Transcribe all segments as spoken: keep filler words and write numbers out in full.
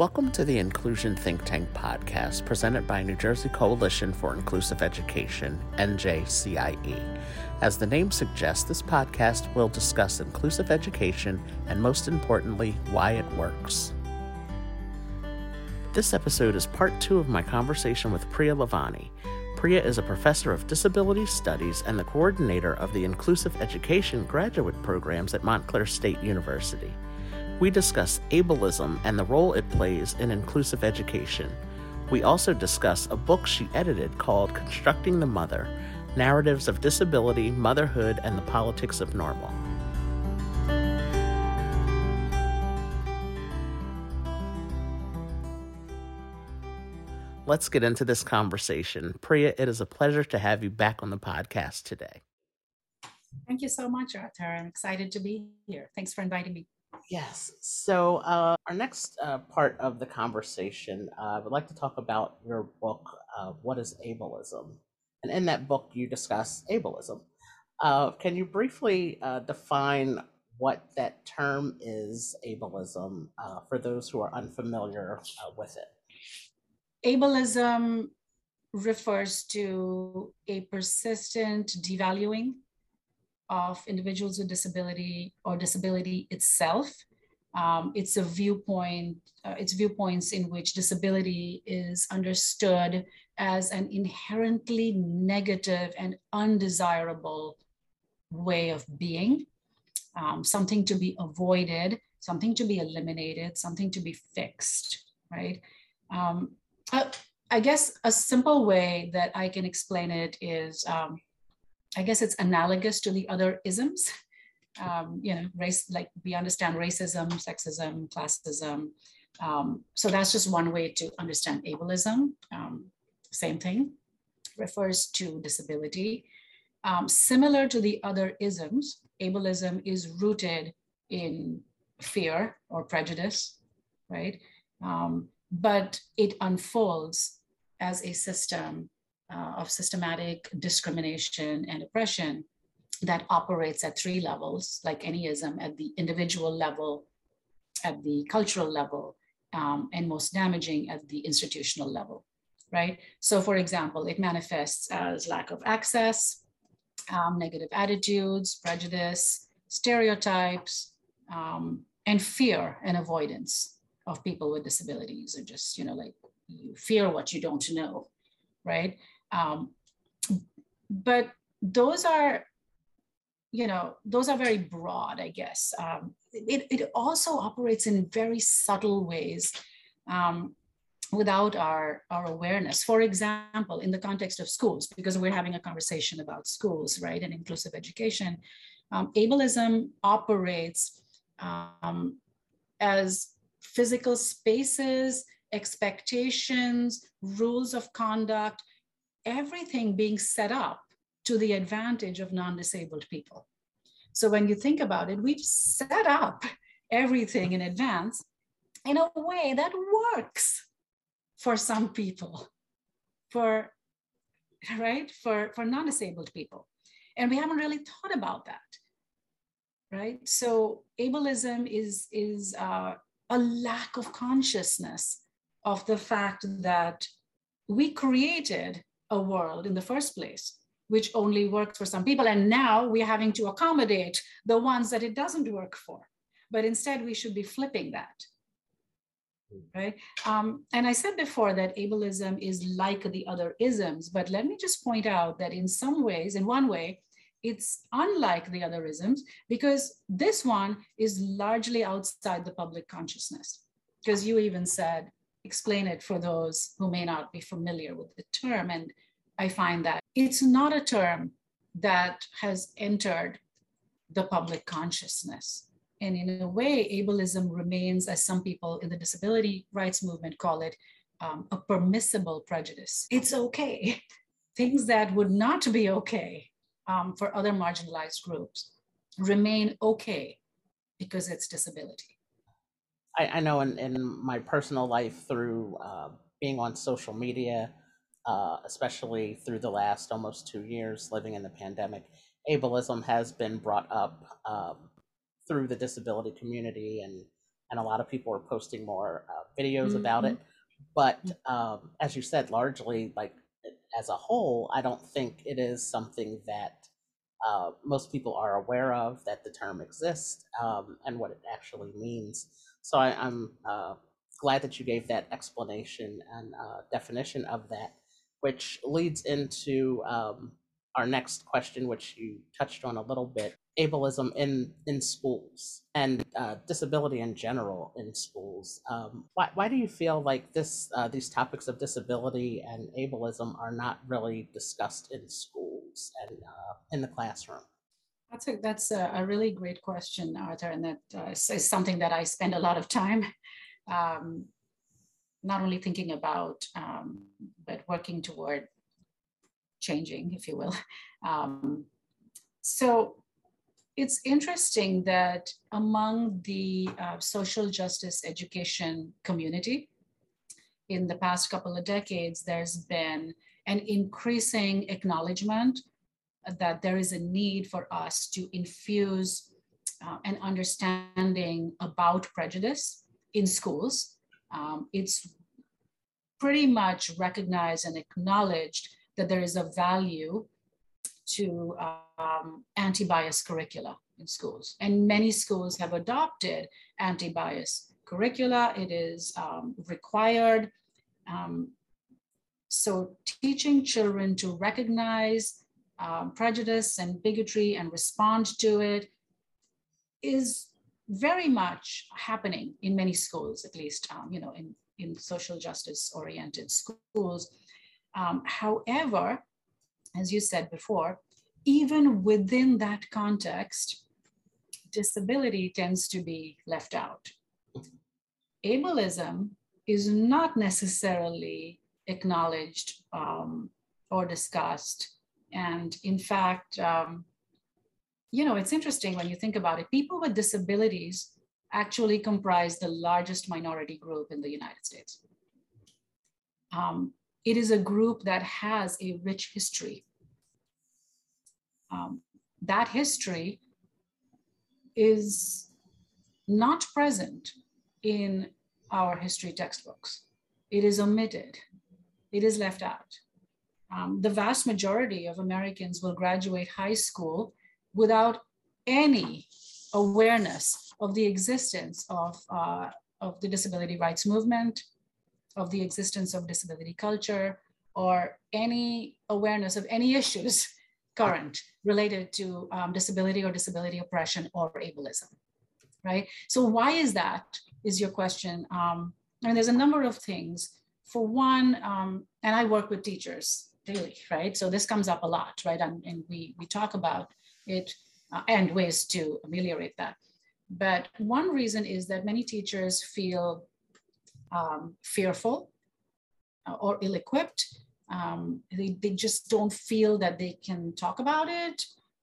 Welcome to the Inclusion Think Tank podcast presented by New Jersey Coalition for Inclusive Education, N J C I E. As the name suggests, this podcast will discuss inclusive education and, most importantly, why it works. This episode is part two of my conversation with Priya Lalvani. Priya is a professor of disability studies and the coordinator of the Inclusive Education graduate programs at Montclair State University. We discuss ableism and the role it plays in inclusive education. We also discuss a book she edited called Constructing the Mother: Narratives of Disability, Motherhood, and the Politics of Normal. Let's get into this conversation. Priya, it is a pleasure to have you back on the podcast today. Thank you so much, Arthur. I'm excited to be here. Thanks for inviting me. Yes. So uh, our next uh, part of the conversation, uh, I would like to talk about your book, uh, What is Ableism? And in that book, you discuss ableism. Uh, can you briefly uh, define what that term is, ableism, uh, for those who are unfamiliar uh, with it? Ableism refers to a persistent devaluing of individuals with disability or disability itself. Um, it's a viewpoint, uh, it's viewpoints in which disability is understood as an inherently negative and undesirable way of being, um, something to be avoided, something to be eliminated, something to be fixed, right? Um, I, I guess a simple way that I can explain it is, um, I guess it's analogous to the other isms, um, you know, race, like we understand racism, sexism, classism. Um, so that's just one way to understand ableism. Um, same thing, refers to disability. Um, similar to the other isms, ableism is rooted in fear or prejudice, right? Um, but it unfolds as a system Uh, of systematic discrimination and oppression that operates at three levels, like any ism: at the individual level, at the cultural level, um, and most damaging at the institutional level, right? So for example, it manifests as lack of access, um, negative attitudes, prejudice, stereotypes, um, and fear and avoidance of people with disabilities, or just, you know, like you fear what you don't know, right? Um, but those are, you know, those are very broad, I guess. Um, it, it also operates in very subtle ways um, without our, our awareness. For example, in the context of schools, because we're having a conversation about schools, right, and inclusive education, um, ableism operates um, as physical spaces, expectations, rules of conduct, everything being set up to the advantage of non-disabled people. So when you think about it, we've set up everything in advance in a way that works for some people, for, right, for, for non-disabled people. And we haven't really thought about that, right? So ableism is, is uh, a lack of consciousness of the fact that we created a world in the first place which only works for some people, and now we're having to accommodate the ones that it doesn't work for. But instead, we should be flipping that, right? Um, and I said before that ableism is like the other isms, but let me just point out that in some ways, in one way, it's unlike the other isms because this one is largely outside the public consciousness, because you even said, explain it for those who may not be familiar with the term. And I find that it's not a term that has entered the public consciousness. And in a way, ableism remains, as some people in the disability rights movement call it, um, a permissible prejudice. It's okay. Things that would not be okay um, for other marginalized groups remain okay because it's disability. I, I know in, in my personal life, through uh, being on social media, uh, especially through the last almost two years living in the pandemic, ableism has been brought up um, through the disability community and and a lot of people are posting more uh, videos mm-hmm. about it. But um, as you said, largely, like as a whole, I don't think it is something that uh, most people are aware of, that the term exists um, and what it actually means. So I, I'm uh, glad that you gave that explanation and uh, definition of that, which leads into um, our next question, which you touched on a little bit, ableism in, in schools and uh, disability in general in schools. Um, why, why do you feel like this uh, these topics of disability and ableism are not really discussed in schools and uh, in the classroom? That's a, that's a, a really great question, Arthur, and that uh, is something that I spend a lot of time um, not only thinking about, um, but working toward changing, if you will. Um, so it's interesting that among the uh, social justice education community, in the past couple of decades, there's been an increasing acknowledgement that there is a need for us to infuse uh, an understanding about prejudice in schools. Um, it's pretty much recognized and acknowledged that there is a value to um, anti-bias curricula in schools. And many schools have adopted anti-bias curricula. It is um, required. Um, so teaching children to recognize um, prejudice and bigotry and respond to it is very much happening in many schools, at least um, you know, in, in social justice oriented schools. Um, however, as you said before, even within that context, disability tends to be left out. Ableism is not necessarily acknowledged um, or discussed. And in fact, um, you know, it's interesting when you think about it, people with disabilities actually comprise the largest minority group in the United States. Um, It is a group that has a rich history. Um, that history is not present in our history textbooks. It is omitted. It is left out. Um, the vast majority of Americans will graduate high school without any awareness of the existence of, uh, of the disability rights movement, of the existence of disability culture, or any awareness of any issues current related to um, disability or disability oppression or ableism, right? So why is that, is your question. Um, and there's a number of things. For one, um, and I work with teachers daily, right? So this comes up a lot, right? And, and we, we talk about it uh, and ways to ameliorate that. But one reason is that many teachers feel Um, fearful or ill-equipped. Um, they, they just don't feel that they can talk about it,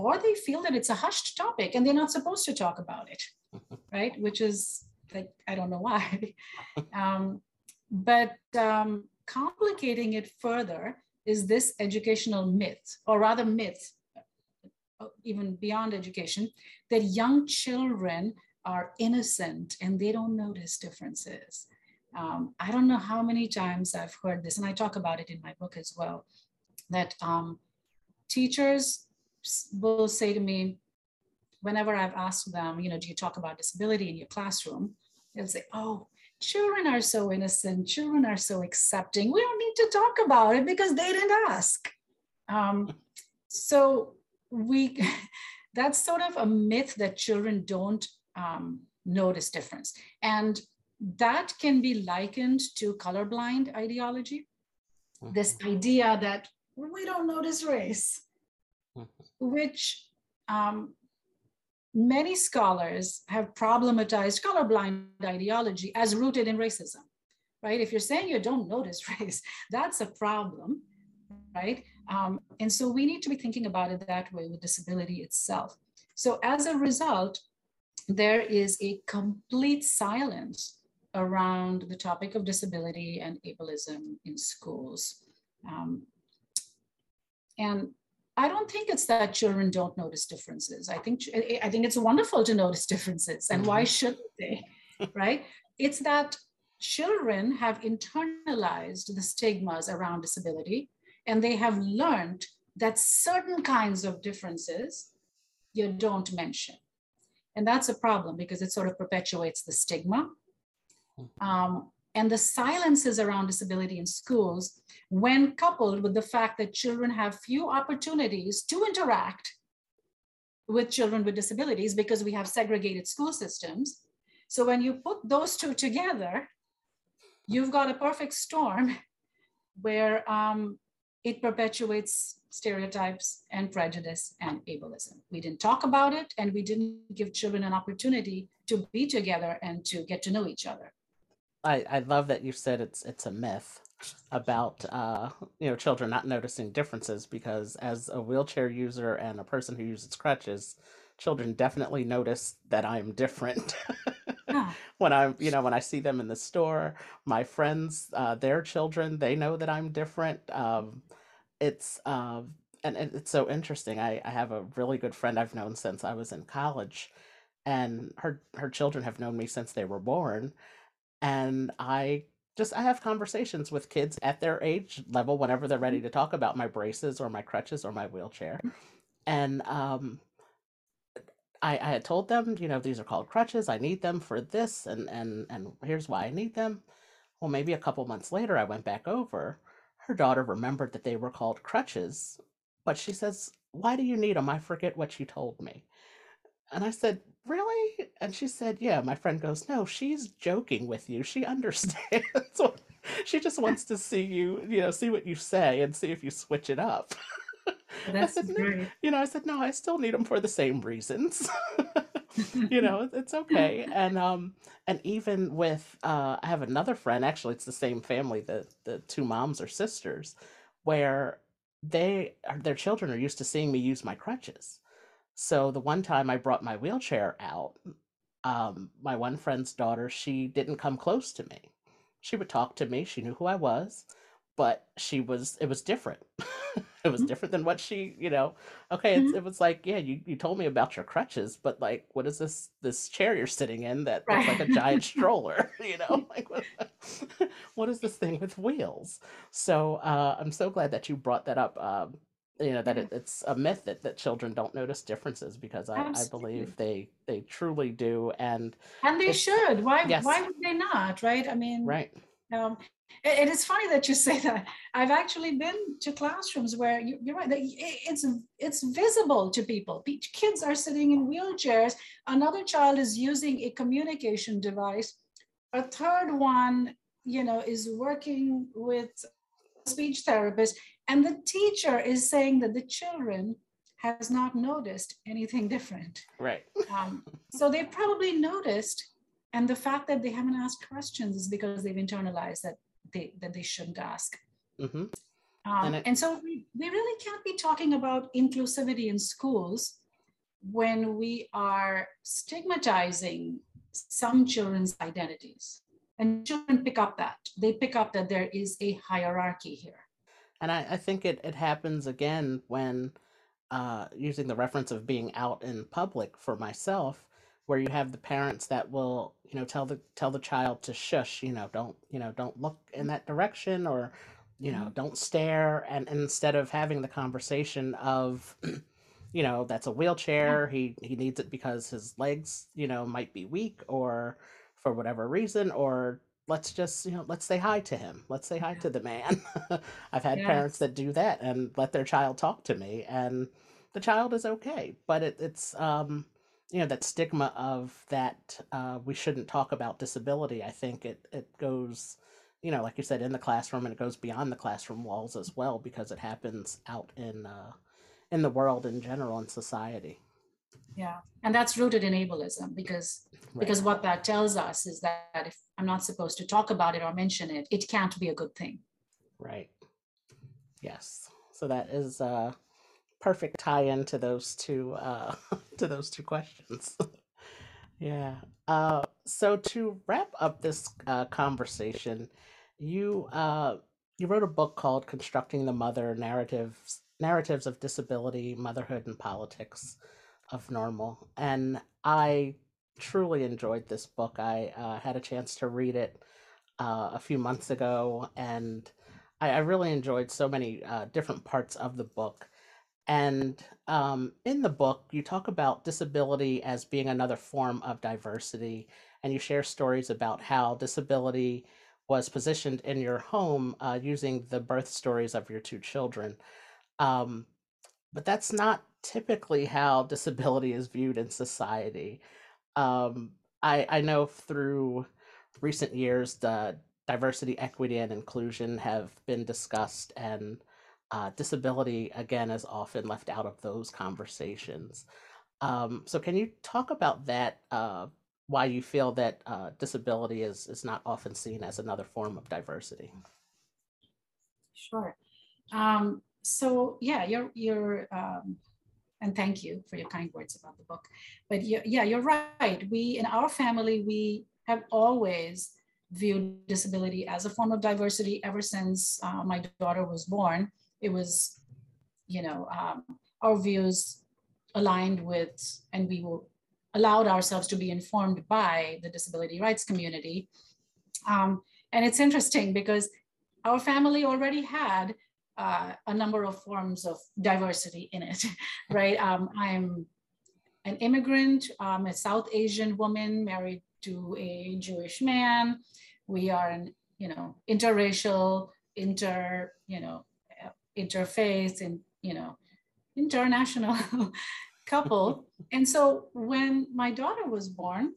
or they feel that it's a hushed topic and they're not supposed to talk about it, right? Which is like, I don't know why. Um, but um, complicating it further is this educational myth, or rather myth, even beyond education, that young children are innocent and they don't notice differences. Um, I don't know how many times I've heard this, and I talk about it in my book as well, that um, teachers will say to me, whenever I've asked them, you know, do you talk about disability in your classroom? They'll say, oh, children are so innocent. Children are so accepting. We don't need to talk about it because they didn't ask. Um, so we, that's sort of a myth that children don't um, notice difference. And that can be likened to colorblind ideology. Mm-hmm. This idea that we don't notice race, mm-hmm. which um, many scholars have problematized colorblind ideology as rooted in racism, right? If you're saying you don't notice race, that's a problem, right? Um, and so we need to be thinking about it that way with disability itself. So as a result, there is a complete silence around the topic of disability and ableism in schools. Um, and I don't think it's that children don't notice differences. I think, I think it's wonderful to notice differences, and why shouldn't they? right? It's that children have internalized the stigmas around disability, and they have learned that certain kinds of differences you don't mention. And that's a problem because it sort of perpetuates the stigma. Um, and the silences around disability in schools, when coupled with the fact that children have few opportunities to interact with children with disabilities because we have segregated school systems. So when you put those two together, you've got a perfect storm where um, it perpetuates stereotypes and prejudice and ableism. We didn't talk about it, and we didn't give children an opportunity to be together and to get to know each other. I, I love that you said it's it's a myth about uh, you know, children not noticing differences, because as a wheelchair user and a person who uses crutches, children definitely notice that I'm different. Yeah. When I'm, you know, when I see them in the store, my friends, uh, their children, they know that I'm different. Um, it's, uh, and, and it's so interesting. I, I have a really good friend I've known since I was in college, and her, her children have known me since they were born. And I just, I have conversations with kids at their age level, whenever they're ready to talk about my braces or my crutches or my wheelchair. And, um, I, I had told them, you know, these are called crutches. I need them for this, and, and, and here's why I need them. Well, maybe a couple months later, I went back over. Her daughter remembered that they were called crutches, but she says, "Why do you need them? I forget what you told me." And I said, "Really?" And she said, "Yeah." My friend goes, "No, she's joking with you. She understands. She just wants to see you, you know, see what you say and see if you switch it up." That's I said, no, you know, I said, no, I still need them for the same reasons. You know, it's okay. And um, and even with, uh, I have another friend, actually, it's the same family, the, the two moms are sisters, where they, their children are used to seeing me use my crutches. So the one time I brought my wheelchair out, um, my one friend's daughter, she didn't come close to me. She would talk to me. She knew who I was, but she was, it was different. It was different than what she, you know, okay, it's, it was like, yeah, you, you told me about your crutches, but like, what is this, this chair you're sitting in that looks like a giant stroller, you know, like, what, what is this thing with wheels? So uh, I'm so glad that you brought that up, um, you know, that it, it's a myth that, that children don't notice differences, because I, I believe they, they truly do. And and they should. Why, yes. Why would they not, right? I mean, right. Um, it, it is funny that you say that. I've actually been to classrooms where you, you're right. They, it's it's visible to people. Kids are sitting in wheelchairs. Another child is using a communication device. A third one, you know, is working with a speech therapist, and the teacher is saying that the children has not noticed anything different. Right. Um, so they probably noticed. And the fact that they haven't asked questions is because they've internalized that they that they shouldn't ask. Mm-hmm. um, and, it, and so we, we really can't be talking about inclusivity in schools when we are stigmatizing some children's identities. And children pick up that. They pick up that there is a hierarchy here. And I, I think it, it happens again when, uh, using the reference of being out in public for myself, where you have the parents that will, you know, tell the tell the child to shush, you know, don't, you know, don't look in that direction, or, you know, don't stare. And, and instead of having the conversation of, you know, that's a wheelchair, he, he needs it because his legs, you know, might be weak or for whatever reason, or let's just, you know, let's say hi to him. Let's say hi to the man. I've had yes. parents that do that and let their child talk to me, and the child is okay. But it, it's, um, you know, that stigma of that uh, we shouldn't talk about disability. I think it, it goes, you know, like you said, in the classroom, and it goes beyond the classroom walls as well, because it happens out in, uh, in the world in general, in society. Yeah. And that's rooted in ableism, because, right. because what that tells us is that if I'm not supposed to talk about it or mention it, it can't be a good thing. Right. Yes. So that is, uh, perfect tie-in to those two uh to those two questions. Yeah. Uh so to wrap up this uh conversation, you uh you wrote a book called Constructing the Mother: Narratives Narratives of Disability, Motherhood, and Politics of Normal. And I truly enjoyed this book. I uh, had a chance to read it uh, a few months ago, and I, I really enjoyed so many uh, different parts of the book. And um, in the book, you talk about disability as being another form of diversity, and you share stories about how disability was positioned in your home uh, using the birth stories of your two children. Um, but that's not typically how disability is viewed in society. Um, I, I know through recent years, the diversity, equity, and inclusion have been discussed, and uh, disability, again, is often left out of those conversations. Um, so can you talk about that, uh, why you feel that uh, disability is, is not often seen as another form of diversity? Sure. Um, so yeah, you're, you're um, and thank you for your kind words about the book. But you're, yeah, you're right. We, in our family, we have always viewed disability as a form of diversity ever since uh, my daughter was born. It was, you know, um, our views aligned with, and we were allowed ourselves to be informed by the disability rights community. Um, and it's interesting because our family already had uh, a number of forms of diversity in it, right? Um, I'm an immigrant, I'm a South Asian woman married to a Jewish man. We are an, you know, interracial, inter, you know, interfaith and, you know, international couple. And so when my daughter was born,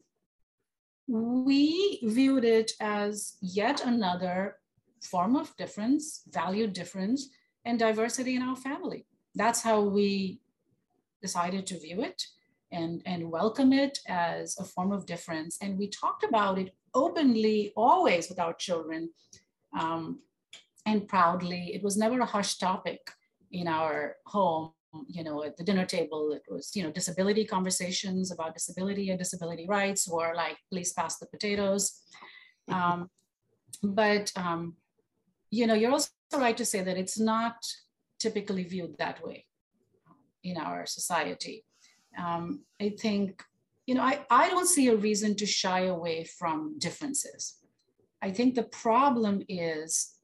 we viewed it as yet another form of difference, value difference, and diversity in our family. That's how we decided to view it and, and welcome it as a form of difference. And we talked about it openly, always, with our children, um, and proudly. It was never a hush topic in our home. You know, at the dinner table, it was, you know, disability conversations about disability and disability rights, or like, please pass the potatoes. Um, but, um, you know, you're also right to say that it's not typically viewed that way in our society. Um, I think, you know, I, I don't see a reason to shy away from differences. I think the problem is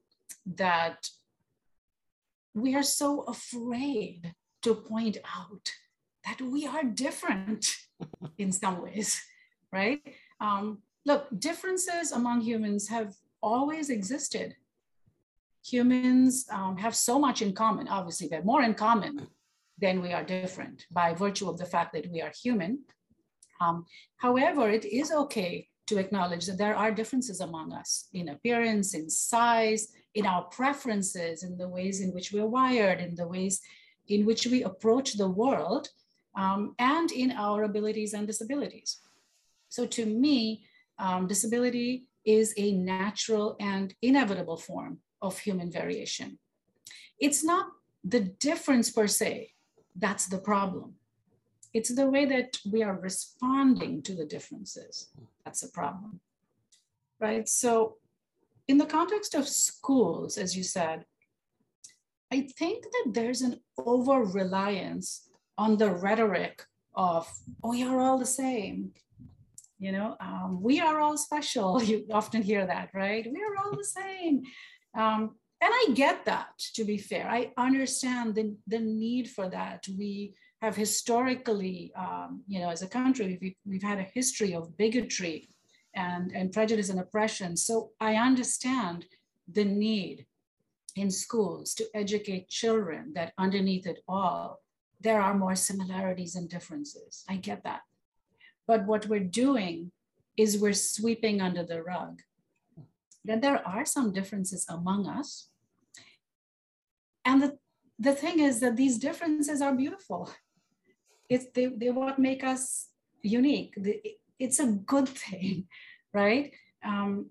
that we are so afraid to point out that we are different in some ways, right? Um, look, differences among humans have always existed. Humans um, have so much in common. Obviously, we have more in common than we are different by virtue of the fact that we are human. Um, however, it is okay to acknowledge that there are differences among us in appearance, in size, in our preferences, in the ways in which we're wired, in the ways in which we approach the world, um, and in our abilities and disabilities. So to me, um, disability is a natural and inevitable form of human variation. It's not the difference per se that's the problem. It's the way that we are responding to the differences that's a problem, right? So in the context of schools, as you said, I think that there's an over-reliance on the rhetoric of, oh, you're all the same. You know, um, we are all special. You often hear that, right? We are all the same. Um, and I get that, to be fair. I understand the, the need for that. We have historically, um, you know, as a country, we've, we've had a history of bigotry and, and prejudice and oppression. So I understand the need in schools to educate children that underneath it all, there are more similarities and differences. I get that. But what we're doing is we're sweeping under the rug that there are some differences among us. And the, the thing is that these differences are beautiful. It's, they, they what make us unique. It's a good thing, right? Um,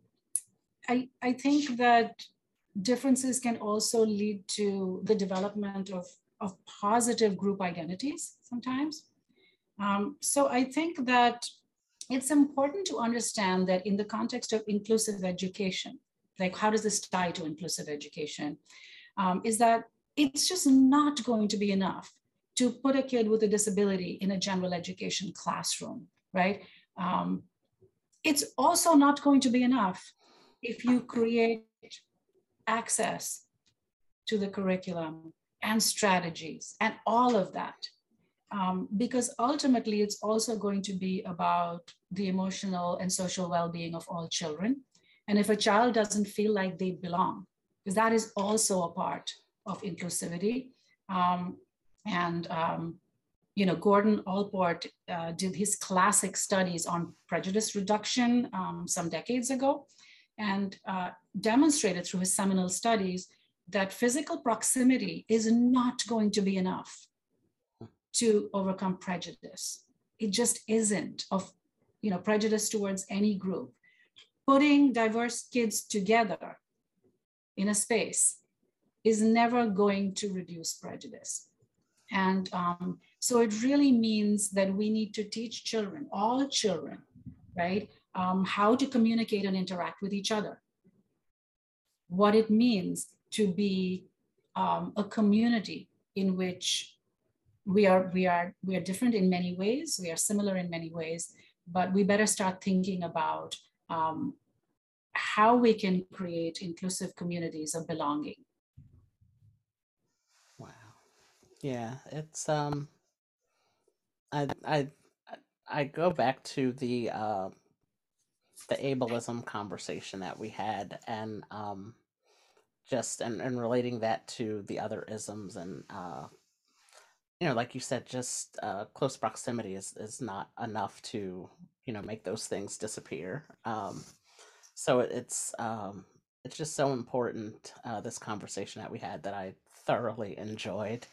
I, I think that differences can also lead to the development of, of positive group identities sometimes. Um, so I think that it's important to understand that in the context of inclusive education, like, how does this tie to inclusive education? Um, is that it's just not going to be enough to put a kid with a disability in a general education classroom, right? Um, it's also not going to be enough if you create access to the curriculum and strategies and all of that. Um, because ultimately it's also going to be about the emotional and social well-being of all children. And if a child doesn't feel like they belong, because that is also a part of inclusivity. Um, and, um, you know, Gordon Allport uh, did his classic studies on prejudice reduction um, some decades ago, and uh, demonstrated through his seminal studies that physical proximity is not going to be enough to overcome prejudice. It just isn't, of, you know, prejudice towards any group. Putting diverse kids together in a space is never going to reduce prejudice. And um, so it really means that we need to teach children, all children, right, um, how to communicate and interact with each other. What it means to be um, a community in which we are, we are, we are different in many ways, we are similar in many ways, but we better start thinking about um, how we can create inclusive communities of belonging. Wow. Yeah, it's, um, I, I, I go back to the, uh, the ableism conversation that we had, and, um, just, and, and relating that to the other isms, and, uh, you know, like you said, just uh, close proximity is, is not enough to, you know, make those things disappear. Um, so it, it's, um, it's just so important, uh, this conversation that we had, that I thoroughly enjoyed.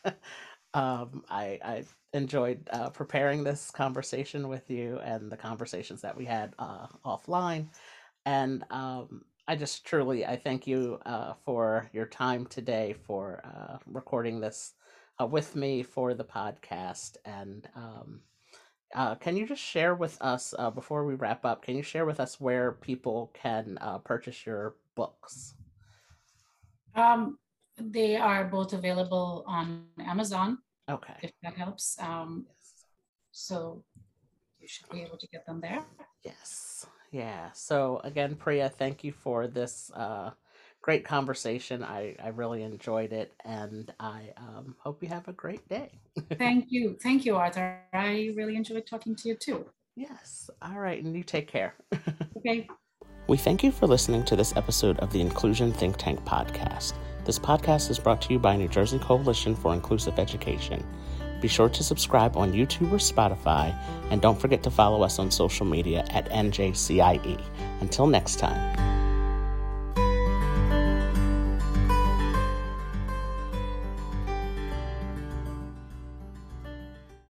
um, I, I enjoyed uh, preparing this conversation with you and the conversations that we had uh, offline. And um, I just truly, I thank you uh, for your time today, for uh, recording this Uh, with me for the podcast. And um, uh, can you just share with us, uh, before we wrap up, can you share with us where people can uh, purchase your books? Um, they are both available on Amazon. Okay. If that helps. Um, yes. So you should be able to get them there. Yes. Yeah. So again, Priya, thank you for this uh, great conversation. I, I really enjoyed it, and I um, hope you have a great day. Thank you. Thank you, Arthur. I really enjoyed talking to you too. Yes. All right. And you take care. Okay. We thank you for listening to this episode of the Inclusion Think Tank podcast. This podcast is brought to you by New Jersey Coalition for Inclusive Education. Be sure to subscribe on YouTube or Spotify, and don't forget to follow us on social media at N J C I E. Until next time.